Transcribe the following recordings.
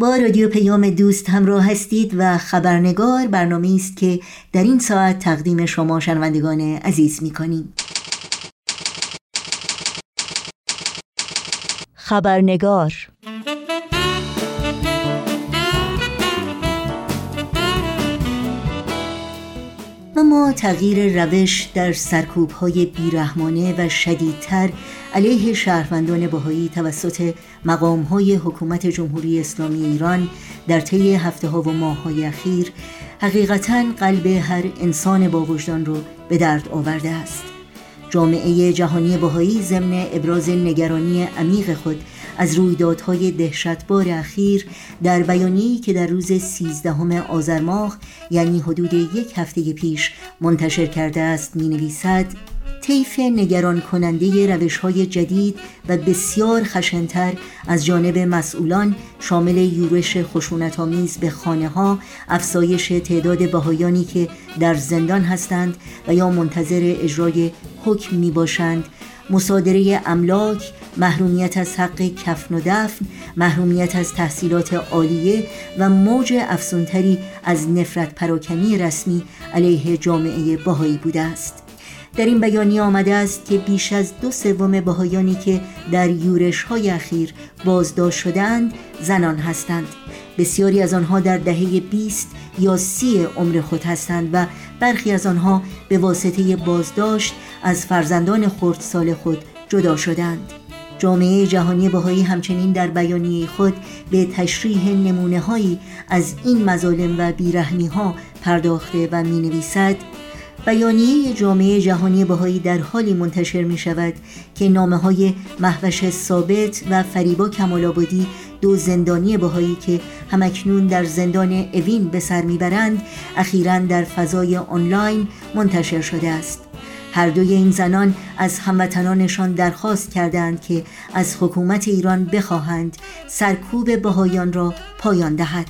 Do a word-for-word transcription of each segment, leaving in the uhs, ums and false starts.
با رادیو پیام دوست همراه هستید و خبرنگار برنامه‌ای است که در این ساعت تقدیم شما شنوندگان عزیز می‌کنیم. خبرنگار. اما تغییر روش در سرکوب‌های بیرحمانه و شدیدتر علیه شهروندان بهائی توسط مقام‌های حکومت جمهوری اسلامی ایران در طی هفته‌ها و ماه‌های اخیر حقیقتاً قلب هر انسان با وجدان رو به درد آورده است. جامعه جهانی بهائی ضمن ابراز نگرانی عمیق خود از رویدادهای دهشتبار اخیر در بیانیه‌ای که در روز سیزدهم آذر ماه یعنی حدود یک هفته پیش منتشر کرده است می‌نویسد: طیف نگران کننده روش‌های جدید و بسیار خشنتر از جانب مسئولان شامل یورش خشونت‌آمیز به خانه‌ها، افزایش تعداد بهائیانی که در زندان هستند و یا منتظر اجرای حکم می‌باشند، مصادره املاک، محرومیت از حق کفن و دفن، محرومیت از تحصیلات عالیه و موج افزونتری از نفرت پراکنی رسمی علیه جامعه بهائی بوده است. در این بیانیه آمده است که بیش از دو سوم بهائیانی که در یورش‌های اخیر بازداشت شدند زنان هستند. بسیاری از آنها در دهه بیست یا سی عمر خود هستند و برخی از آنها به واسطه بازداشت از فرزندان خردسال خود جدا شدند. جامعه جهانی بهائی همچنین در بیانیه خود به تشریح نمونه‌هایی از این مظالم و بیرحمی‌ها پرداخته و می‌نویسد: بیانیه جامعه جهانی بهائی در حالی منتشر می شود که نامه‌های مهوش ثابت و فریبا کمال‌آبادی، دو زندانی بهائی که همکنون در زندان اوین به سر میبرند، اخیراً در فضای آنلاین منتشر شده است. هر دوی این زنان از هموطنانشان درخواست کردند که از حکومت ایران بخواهند سرکوب بهائیان را پایان دهد.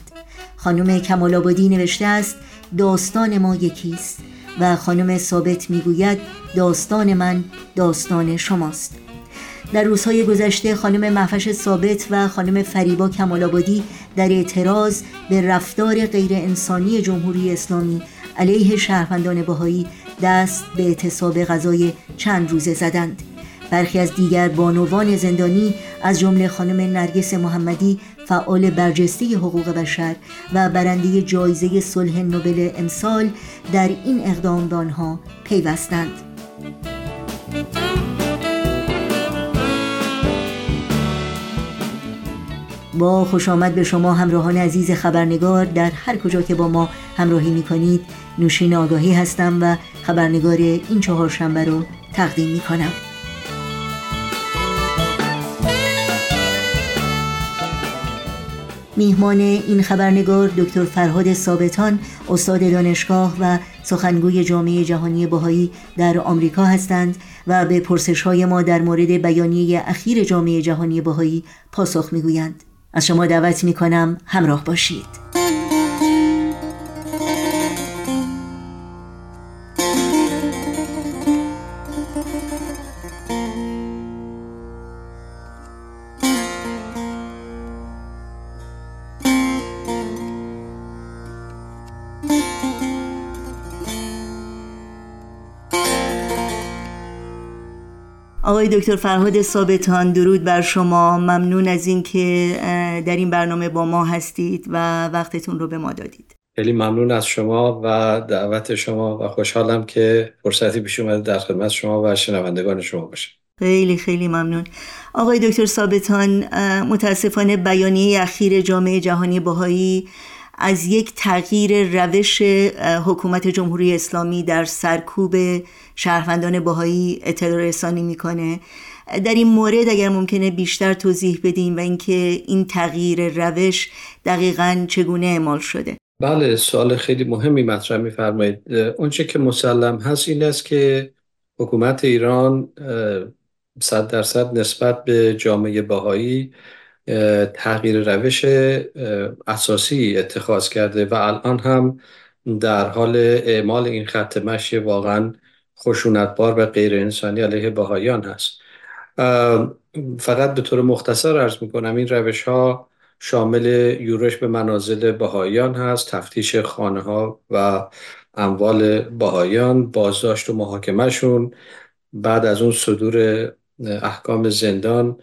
خانم کمال‌آبادی نوشته است: داستان ما یکیست، و خانم ثابت میگوید داستان من داستان شماست. در روزهای گذشته خانم مهوش ثابت و خانم فریبا کمال‌آبادی در اعتراض به رفتار غیر انسانی جمهوری اسلامی علیه شهروندان بهائی دست به اعتصاب غذای چند روزه زدند. برخی از دیگر بانوان زندانی از جمله خانم نرگس محمدی، فعال برجسته حقوق بشر و برنده جایزه صلح نوبل امسال، در این اقدام به آنها پیوستند. با خوش آمد به شما همراهان عزیز خبرنگار. در هر کجا که با ما همراهی می‌کنید، نوشین آگاهی هستم و خبرنگار این چهارشنبه رو تقدیم می‌کنم. میهمان این خبرنگار دکتر فرهاد ثابتان، استاد دانشگاه و سخنگوی جامعه جهانی بهائی در آمریکا هستند و به پرسش‌های ما در مورد بیانیه اخیر جامعه جهانی بهائی پاسخ می‌گویند. از شما دعوت می‌کنم همراه باشید. آقای دکتر فرهاد ثابتان، درود بر شما. ممنون از این که در این برنامه با ما هستید و وقتتون رو به ما دادید. خیلی ممنون از شما و دعوت شما و خوشحالم که فرصتی پیش اومده در خدمت شما و شنوندگان شما باشم. خیلی خیلی ممنون. آقای دکتر ثابتان، متاسفانه بیانیه اخیر جامعه جهانی بهائی از یک تغییر روش حکومت جمهوری اسلامی در سرکوب شهروندان بهائی اطلاع رسانی میکنه. در این مورد اگر ممکنه بیشتر توضیح بدیم و اینکه این تغییر روش دقیقاً چگونه اعمال شده؟ بله، سوال خیلی مهمی مطرح میفرمایید. اونچه که مسلم هست این است که حکومت ایران صد درصد نسبت به جامعه بهائی تغییر روش اساسی اتخاذ کرده و الان هم در حال اعمال این خط مشی واقعا خشونتبار و غیر انسانی علیه بهائیان هست. فقط به طور مختصر عرض میکنم این روش ها شامل یورش به منازل بهائیان هست، تفتیش خانه ها و اموال بهائیان، بازداشت و محاکمهشون، بعد از اون صدور احکام زندان،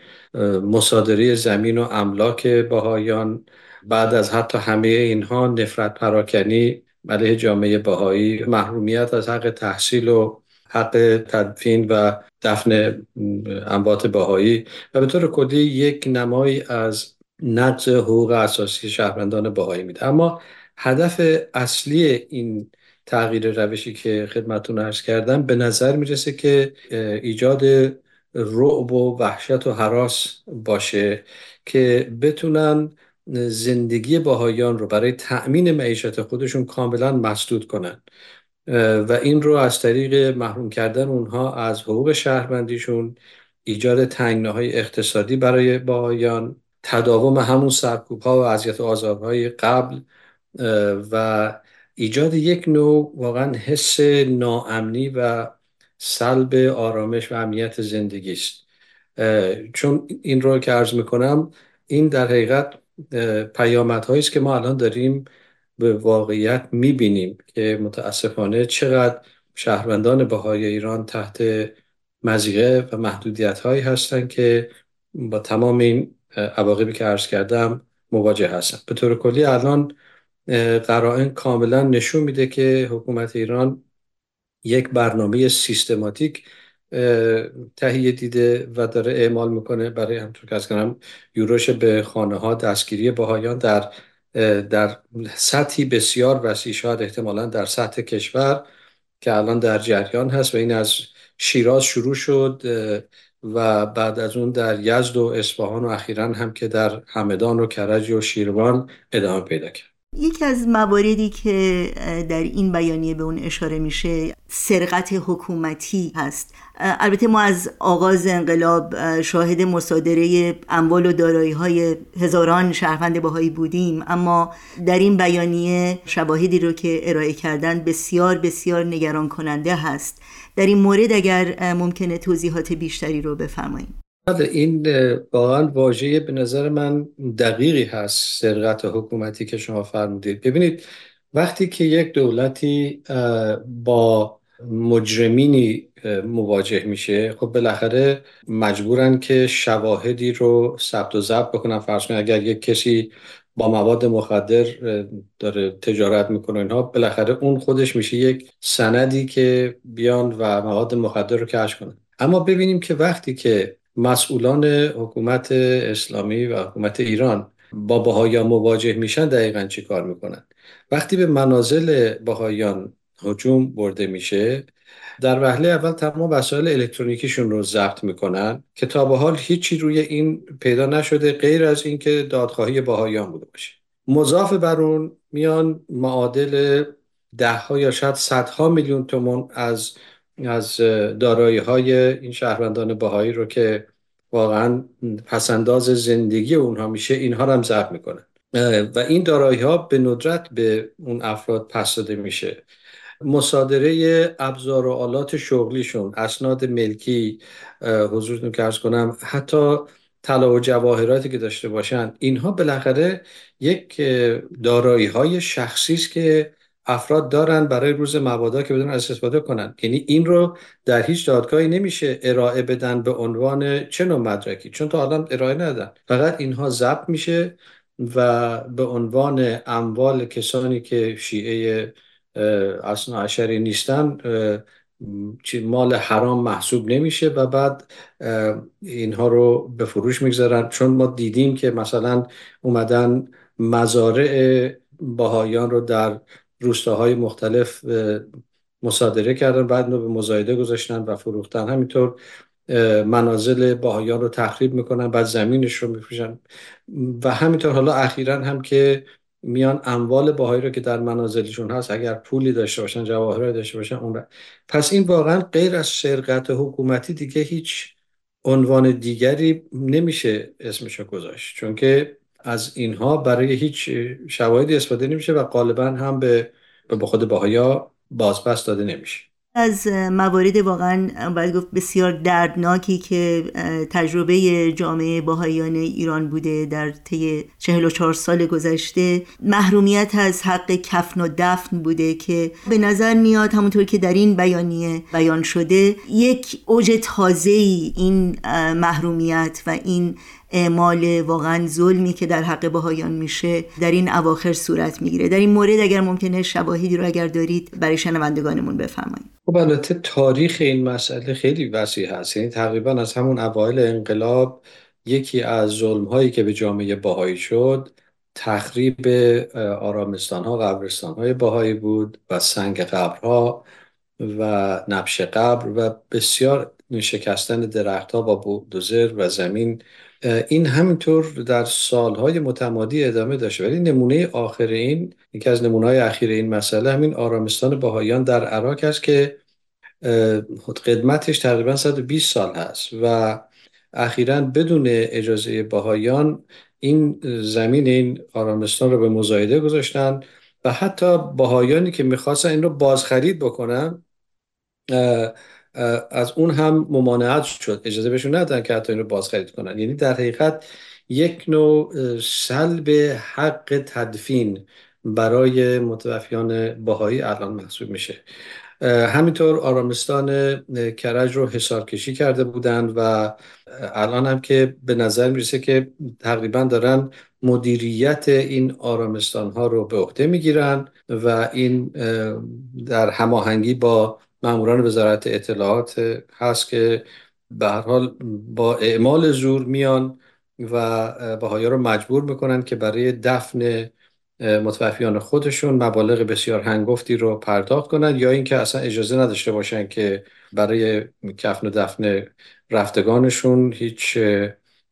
مصادره زمین و املاک بهائیان، بعد از حتی همه اینها نفرت پراکنی علیه جامعه بهائی، محرومیت از حق تحصیل و حق تدفین و دفن انبات بهائی و به طور کلی یک نمایی از نقض حقوق اساسی شهروندان بهائی میده. اما هدف اصلی این تغییر روشی که خدمتتون عرض کردم به نظر میرسه که ایجاد رعب و وحشت و هراس باشه که بتونن زندگی بهائیان رو برای تأمین معیشت خودشون کاملا مسدود کنن و این رو از طریق محروم کردن اونها از حقوق شهروندیشون، ایجاد تنگناهای اقتصادی برای بهائیان، تداوم همون سرکوب‌ها و اذیت و آزارهای قبل و ایجاد یک نوع واقعا حس ناامنی و سلب آرامش و امنیت زندگی است. چون این رو که عرض میکنم، این در حقیقت پیامدهایی است که ما الان داریم به واقعیت میبینیم که متاسفانه چقدر شهروندان بهائی ایران تحت مضیقه و محدودیت هایی هستند که با تمام این عواقبی که عرض کردم مواجه هستند. به طور کلی الان قرائن کاملا نشون میده که حکومت ایران یک برنامه سیستماتیک تهیه دیده و داره اعمال میکنه برای همطور که از کنم یورش به خانه ها، دستگیری بهائیان در در سطحی بسیار وسیع، شاید احتمالا در سطح کشور، که الان در جریان هست و این از شیراز شروع شد و بعد از اون در یزد و اصفهان و اخیراً هم که در همدان و کرج و شیروان ادامه پیدا کرد. یکی از مواردی که در این بیانیه به اون اشاره میشه سرقت حکومتی هست. البته ما از آغاز انقلاب شاهد مصادره اموال و دارایی‌های هزاران شهروند بهائی بودیم، اما در این بیانیه شواهدی رو که ارائه کردن بسیار بسیار نگران کننده هست. در این مورد اگر ممکنه توضیحات بیشتری رو بفرمایید. این واقعا واژه به نظر من دقیقی هست، سرقت حکومتی که شما فرمودید. ببینید، وقتی که یک دولتی با مجرمینی مواجه میشه، خب بالاخره مجبورن که شواهدی رو ثبت و ضبط بکنن. فرض کنید اگر یک کسی با مواد مخدر داره تجارت میکنه، اینها بالاخره اون خودش میشه یک سندی که بیان و مواد مخدر رو کشف کنن. اما ببینیم که وقتی که مسئولان حکومت اسلامی و حکومت ایران با بهائیان مواجه میشن، دقیقاً چی کار میکنن؟ وقتی به منازل بهائیان هجوم برده میشه، در وهله اول تمام وسایل الکترونیکیشون رو ضبط میکنن که تا به حال هیچی روی این پیدا نشده غیر از اینکه دادخواهی بهائیان بوده باشه. مضاف بر اون میان معادل ده ها یا شاید صدها میلیون تومان از از دارایی های این شهروندان بهائی رو که واقعا پسنداز زندگی اونها میشه، اینها رو هم ضبط میکنن و این دارایی ها به ندرت به اون افراد پس داده میشه. مصادره ابزار و آلات شغلیشون، اسناد ملکی، حضورتون که عرض کنم حتی طلا و جواهراتی که داشته باشن، اینها بالاخره یک دارایی های شخصی است که افراد دارن برای روز مبادا که بدون استفاده کنن. یعنی این رو در هیچ دادگاهی نمیشه ارائه بدن به عنوان چه نوع مدرکی، چون تا الان ارائه ندادن. فقط اینها ضبط میشه و به عنوان اموال کسانی که شیعه اثنا عشری نیستن مال حرام محسوب نمیشه و بعد اینها رو به فروش میگذارن. چون ما دیدیم که مثلا اومدن مزارع بهائیان رو در روستاهای مختلف مصادره کردن، بعد نو به مزایده گذاشتن و فروختن. همینطور منازل بهائیان رو تخریب میکنن، بعد زمینش رو میفروشن و همینطور حالا اخیرا هم که میان اموال بهائی رو که در منازلشون هست، اگر پولی داشته باشن، جواهرات داشته باشن، اون را. پس این واقعا غیر از سرقت حکومتی دیگه هیچ عنوان دیگری نمیشه اسمش رو گذاشت، چون که از اینها برای هیچ شواهدی استفاده نمیشه و غالبا هم به به خود بهائی‌ها بازپس داده نمیشه. از موارد واقعا باید گفت بسیار دردناکی که تجربه جامعه بهائیان ایران بوده در طی چهل و چهار سال گذشته، محرومیت از حق کفن و دفن بوده که به نظر میاد همونطور که در این بیانیه بیان شده یک اوج تازه‌ای این محرومیت و این اعمال واقعا ظلمی که در حق بهائیان میشه در این اواخر صورت میگیره. در این مورد اگر ممکنه شواهدی رو اگر دارید برای شنوندگانمون بفرمایید. خب البته تاریخ این مسئله خیلی وسیع هست، یعنی تقریبا از همون اوایل انقلاب یکی از ظلم‌هایی که به جامعه بهائی شد تخریب آرامستان‌ها و قبرستان‌های بهائی بود و سنگ قبرها و نبش قبر و بسیار شکستن درخت‌ها و بلدوزر و زمین. این همینطور در سالهای متمادی ادامه داشته، ولی نمونه آخر این، یکی از نمونه‌های اخیر این مسئله همین آرامستان بهائیان در عراق است که قدمتش تقریبا صد و بیست سال هست و اخیراً بدون اجازه بهائیان این زمین، این آرامستان رو به مزایده گذاشتن و حتی بهائیانی که می‌خواستن این رو بازخرید بکنن از اون هم ممانعت شد، اجازه بهشون ندادن که حتی این رو بازخرید کنن. یعنی در حقیقت یک نوع سلب حق تدفین برای متوفیان بهائی الان محسوب میشه. همینطور آرامستان کرج رو حصار کشی کرده بودن و الان هم که به نظر میرسه که تقریبا دارن مدیریت این آرامستان ها رو به عهده میگیرن و این در هماهنگی با ماموران وزارت اطلاعات هست که به هر حال با اعمال زور میان و بهائیان رو مجبور میکنن که برای دفن متوفیان خودشون مبالغ بسیار هنگفتی رو پرداخت کنن یا اینکه اصلا اجازه نداشته باشن که برای کفن و دفن رفتگانشون هیچ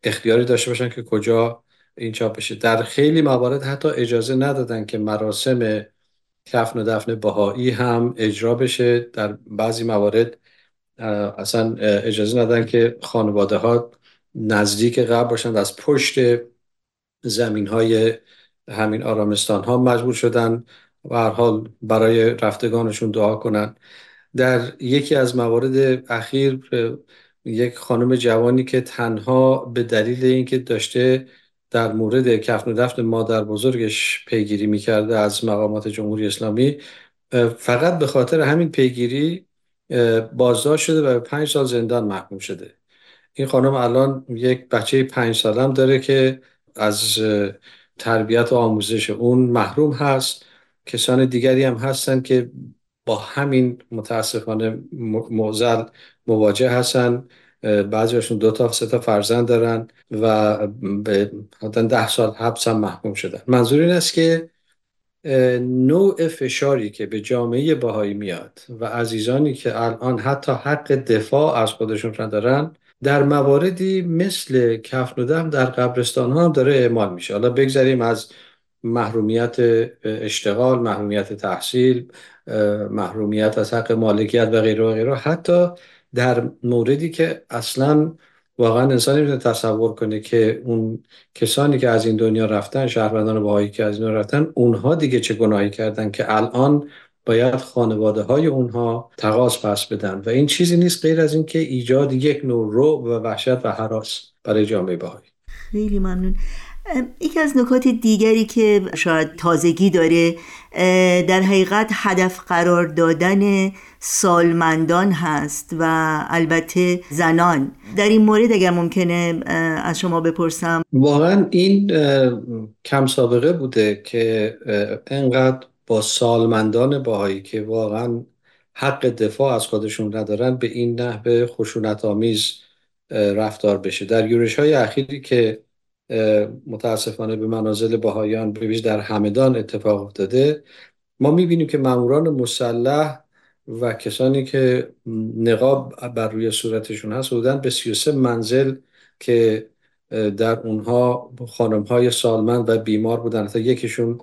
اختیاری داشته باشن که کجا این چاپ بشه. در خیلی موارد حتی اجازه ندادن که مراسم کفن و دفن بهائی هم اجرا بشه. در بعضی موارد اصلا اجازه ندادن که خانواده ها نزدیک قبر باشند، از پشت زمین های همین آرامستان ها مجبور شدن و هر حال برای رفتگانشون دعا کنن. در یکی از موارد اخیر یک خانم جوانی که تنها به دلیل اینکه داشته در مورد کفن و دفن مادر بزرگش پیگیری میکرده از مقامات جمهوری اسلامی، فقط به خاطر همین پیگیری بازداشت شده و به پنج سال زندان محکوم شده. این خانم الان یک بچه پنج ساله هم داره که از تربیت و آموزش اون محروم هست. کسان دیگری هم هستن که با همین متاسفانه معضل مواجه هستن، بعضیشون دو تا سه تا فرزند دارن و به حداقل ده سال حبس هم محکوم شدن. منظور این است که نوع فشاری که به جامعه بهائی میاد و عزیزانی که الان حتی حق دفاع از خودشون را دارن در مواردی مثل کفن و دفن در قبرستان ها هم داره اعمال میشه. حالا بگذاریم از محرومیت اشتغال، محرومیت تحصیل، محرومیت از حق مالکیت و غیره و غیره، حتی در موردی که اصلا واقعا انسان نمیتونه تصور کنه که اون کسانی که از این دنیا رفتن، شهروندان بهائی که از این دنیا رفتن، اونها دیگه چه گناهی کردن که الان باید خانواده های اونها تقاضا پس بدن. و این چیزی نیست غیر از این که ایجاد یک نوع رعب و وحشت و هراس برای جامعه بهائی. خیلی ممنون. یکی از نکات دیگری که شاید تازگی داره در حقیقت هدف قرار دادن سالمندان هست و البته زنان. در این مورد اگر ممکنه از شما بپرسم. واقعا این کم سابقه بوده که انقدر با سالمندان بهائی که واقعا حق دفاع از خودشون ندارن به این نحو خشونت‌آمیز رفتار بشه. در یورش‌های اخیری که متاسفانه به منازل بهائیان به ویژه در همدان اتفاق افتاده، ما میبینیم که ماموران مسلح و کسانی که نقاب بر روی صورتشون هست بودن به سی و سه منزل که در اونها خانم‌های سالمند و بیمار بودن، حتی یکیشون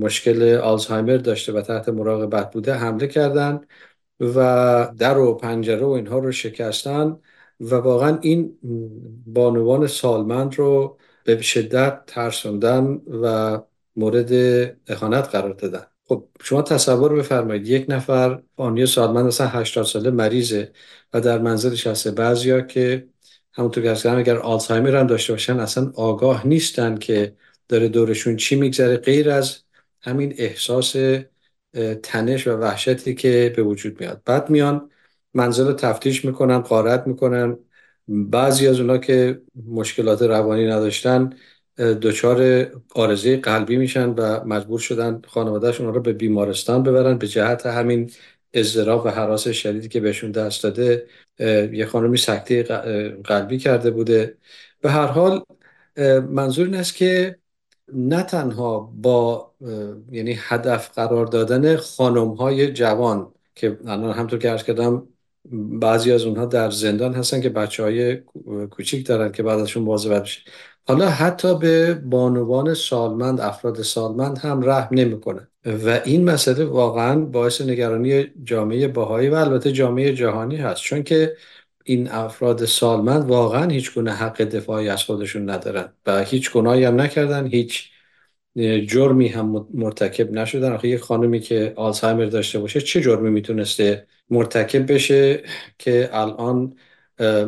مشکل آلزهایمر داشته و تحت مراقبت بوده، حمله کردند و در و پنجره و اینها رو شکستن و واقعا این بانوان سالمند رو به شدت ترسوندن و مورد اهانت قرار دادن. خب شما تصور بفرمایید یک نفر آنیه ساعتمند اصلا هشتاد ساله مریضه و در منزلش هسته. بعضیا که همونطور که اصلا اگر آلزایمر هم داشته باشن اصلا آگاه نیستن که داره دورشون چی میگذره غیر از همین احساس تنش و وحشتی که به وجود میاد. بعد میان منزل رو تفتیش میکنن، غارت میکنن. بعضی از اونا که مشکلات روانی نداشتن دچار عارضه قلبی میشن و مجبور شدن خانواده‌شون اونا رو به بیمارستان ببرن به جهت همین اضطراب و هراس شدیدی که بهشون دست داده. یه خانمی سکته قلبی کرده بوده. به هر حال منظور این است که نه تنها با یعنی هدف قرار دادن خانم‌های جوان که الان همونطور که عرض کردم بعضی از اونها در زندان هستن که بچه‌های کوچیک دارن که بعدشون بازداشت میشه، حالا حتی به بانوان سالمند، افراد سالمند هم رحم نمیکنه و این مسئله واقعا باعث نگرانی جامعه بهائی و البته جامعه جهانی هست، چون که این افراد سالمند واقعا هیچ گونه حق دفاعی از خودشون ندارن و هیچ گناهی هم نکردن، هیچ جرمی هم مرتکب نشدن. آخه یک خانمی که آلزایمر داشته باشه چه جرمی میتونسته مرتکب بشه که الان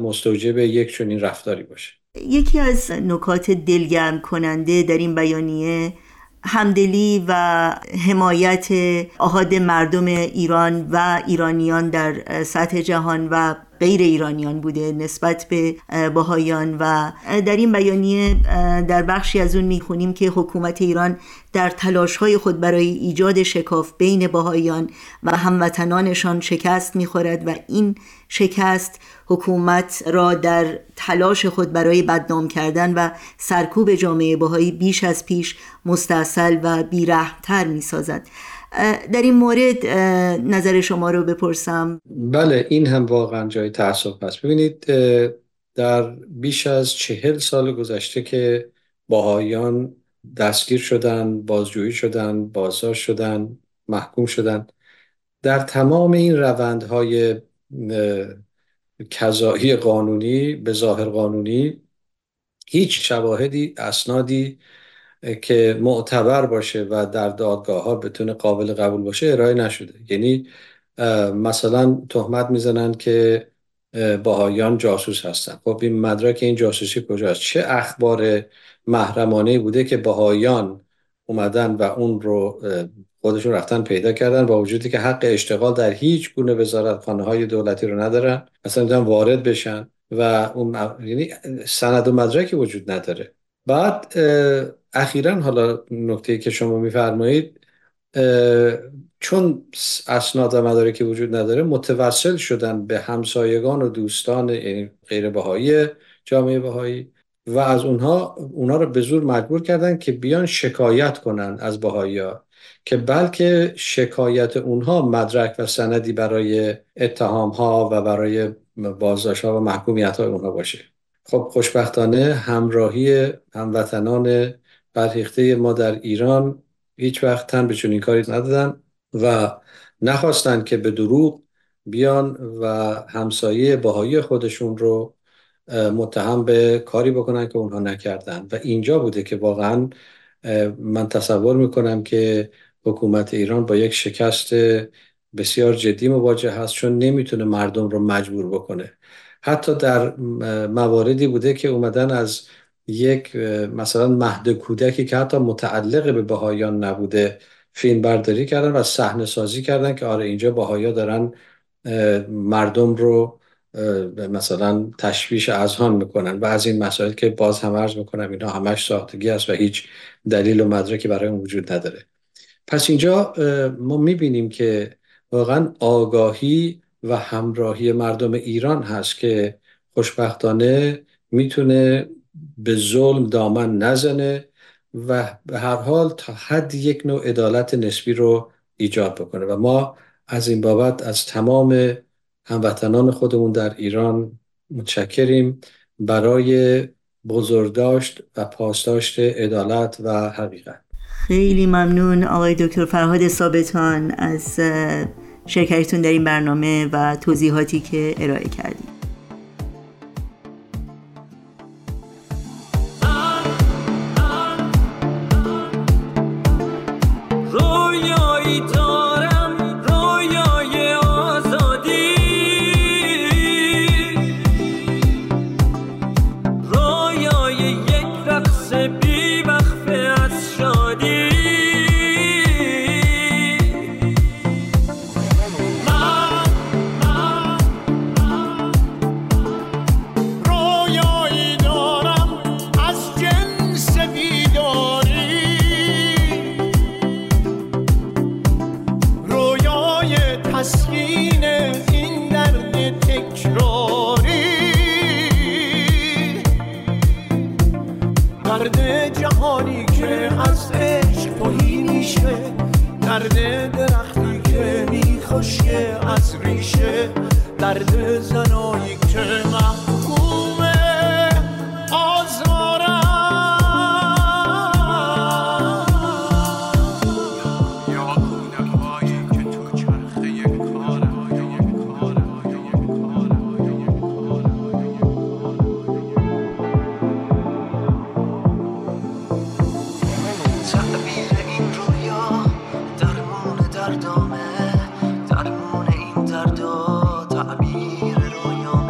مستوجب یک چنین رفتاری باشه؟ یکی از نکات دلگرم کننده در این بیانیه همدلی و حمایت آحاد مردم ایران و ایرانیان در سطح جهان و غیر ایرانیان بوده نسبت به بهائیان. و در این بیانیه در بخشی از اون میخونیم که حکومت ایران در تلاش‌های خود برای ایجاد شکاف بین بهائیان و هموطنانشان شکست می‌خورد و این شکست حکومت را در تلاش خود برای بدنام کردن و سرکوب جامعه بهائی بیش از پیش مستاصل و بی‌رحم‌تر می‌سازد. در این مورد نظر شما رو بپرسم. بله، این هم واقعا جای تأسف هست. ببینید در بیش از چهل سال گذشته که بهائیان دستگیر شدن، بازجویی شدن، بازداشت شدن، محکوم شدن، در تمام این روندهای قضایی قانونی به ظاهر قانونی هیچ شواهدی، اسنادی که معتبر باشه و در دادگاه ها بتونه قابل قبول باشه ارائه نشده. یعنی مثلا تهمت میزنن که بهائیان جاسوس هستن. خب این مدرک این جاسوسی کجاست؟ چه اخبار محرمانه بوده که بهائیان اومدن و اون رو خودشون رفتن پیدا کردن با وجودی که حق اشتغال در هیچ گونه وزارتخانه های دولتی رو ندارن، اصلا میتونن وارد بشن و اون یعنی سند و مدرکی وجود نداره. بعد اخیراً حالا نکته‌ای که شما می‌فرمایید، چون اسناد و مدارکی وجود نداره متوسل شدن به همسایگان و دوستان یعنی غیر بهائی جامعه بهائی و از اونها اونها رو به زور مجبور کردن که بیان شکایت کنن از بهائی‌ها که بلکه شکایت اونها مدرک و سندی برای اتهام‌ها و برای بازداشت‌ها و محکومیت‌های اونها باشه. خب خوشبختانه همراهی هموطنان برهیخته ما در ایران هیچ وقت تن به چنین کاری ندادن و نخواستن که به دروغ بیان و همسایه بهائی خودشون رو متهم به کاری بکنن که اونها نکردن و اینجا بوده که واقعا من تصور میکنم که حکومت ایران با یک شکست بسیار جدی مواجه هست، چون نمیتونه مردم رو مجبور بکنه. حتی در مواردی بوده که اومدن از یک مثلا مهد کودکی که حتی متعلق به بهائیان نبوده فیلم برداری کردن و صحنه سازی کردن که آره اینجا بهائی‌ها دارن مردم رو مثلا تشویش اذهان میکنن و از این مسائل که باز هم عرض میکنم اینا همش ساختگی است و هیچ دلیل و مدرکی برای اون وجود نداره. پس اینجا ما میبینیم که واقعا آگاهی و همراهی مردم ایران هست که خوشبختانه میتونه به ظلم دامن نزنه و به هر حال تا حد یک نوع عدالت نسبی رو ایجاد بکنه و ما از این بابت از تمام هموطنان خودمون در ایران متشکریم برای بزرگداشت و پاسداشت عدالت و حقیقت. خیلی ممنون آقای دکتر فرهاد ثابتان از شرکتتون در این برنامه و توضیحاتی که ارائه کردید. رویای طرفه از شادی. درد درختی که میخوشه از ریشه، درد زنایی که محکوم آزارم، یا کودکایی که تو چرخه کارم تعبیر این رویا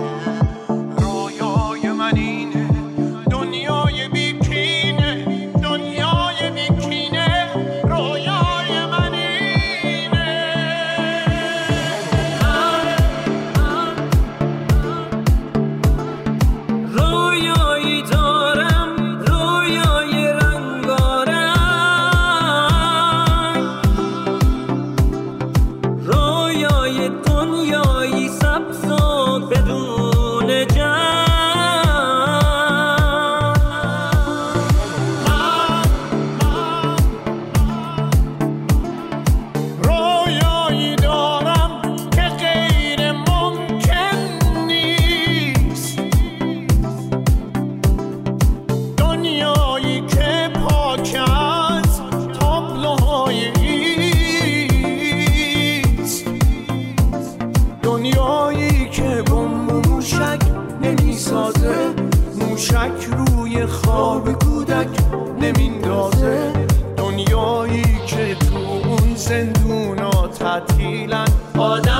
دنیایی که تو اون زندونا تعطیلن.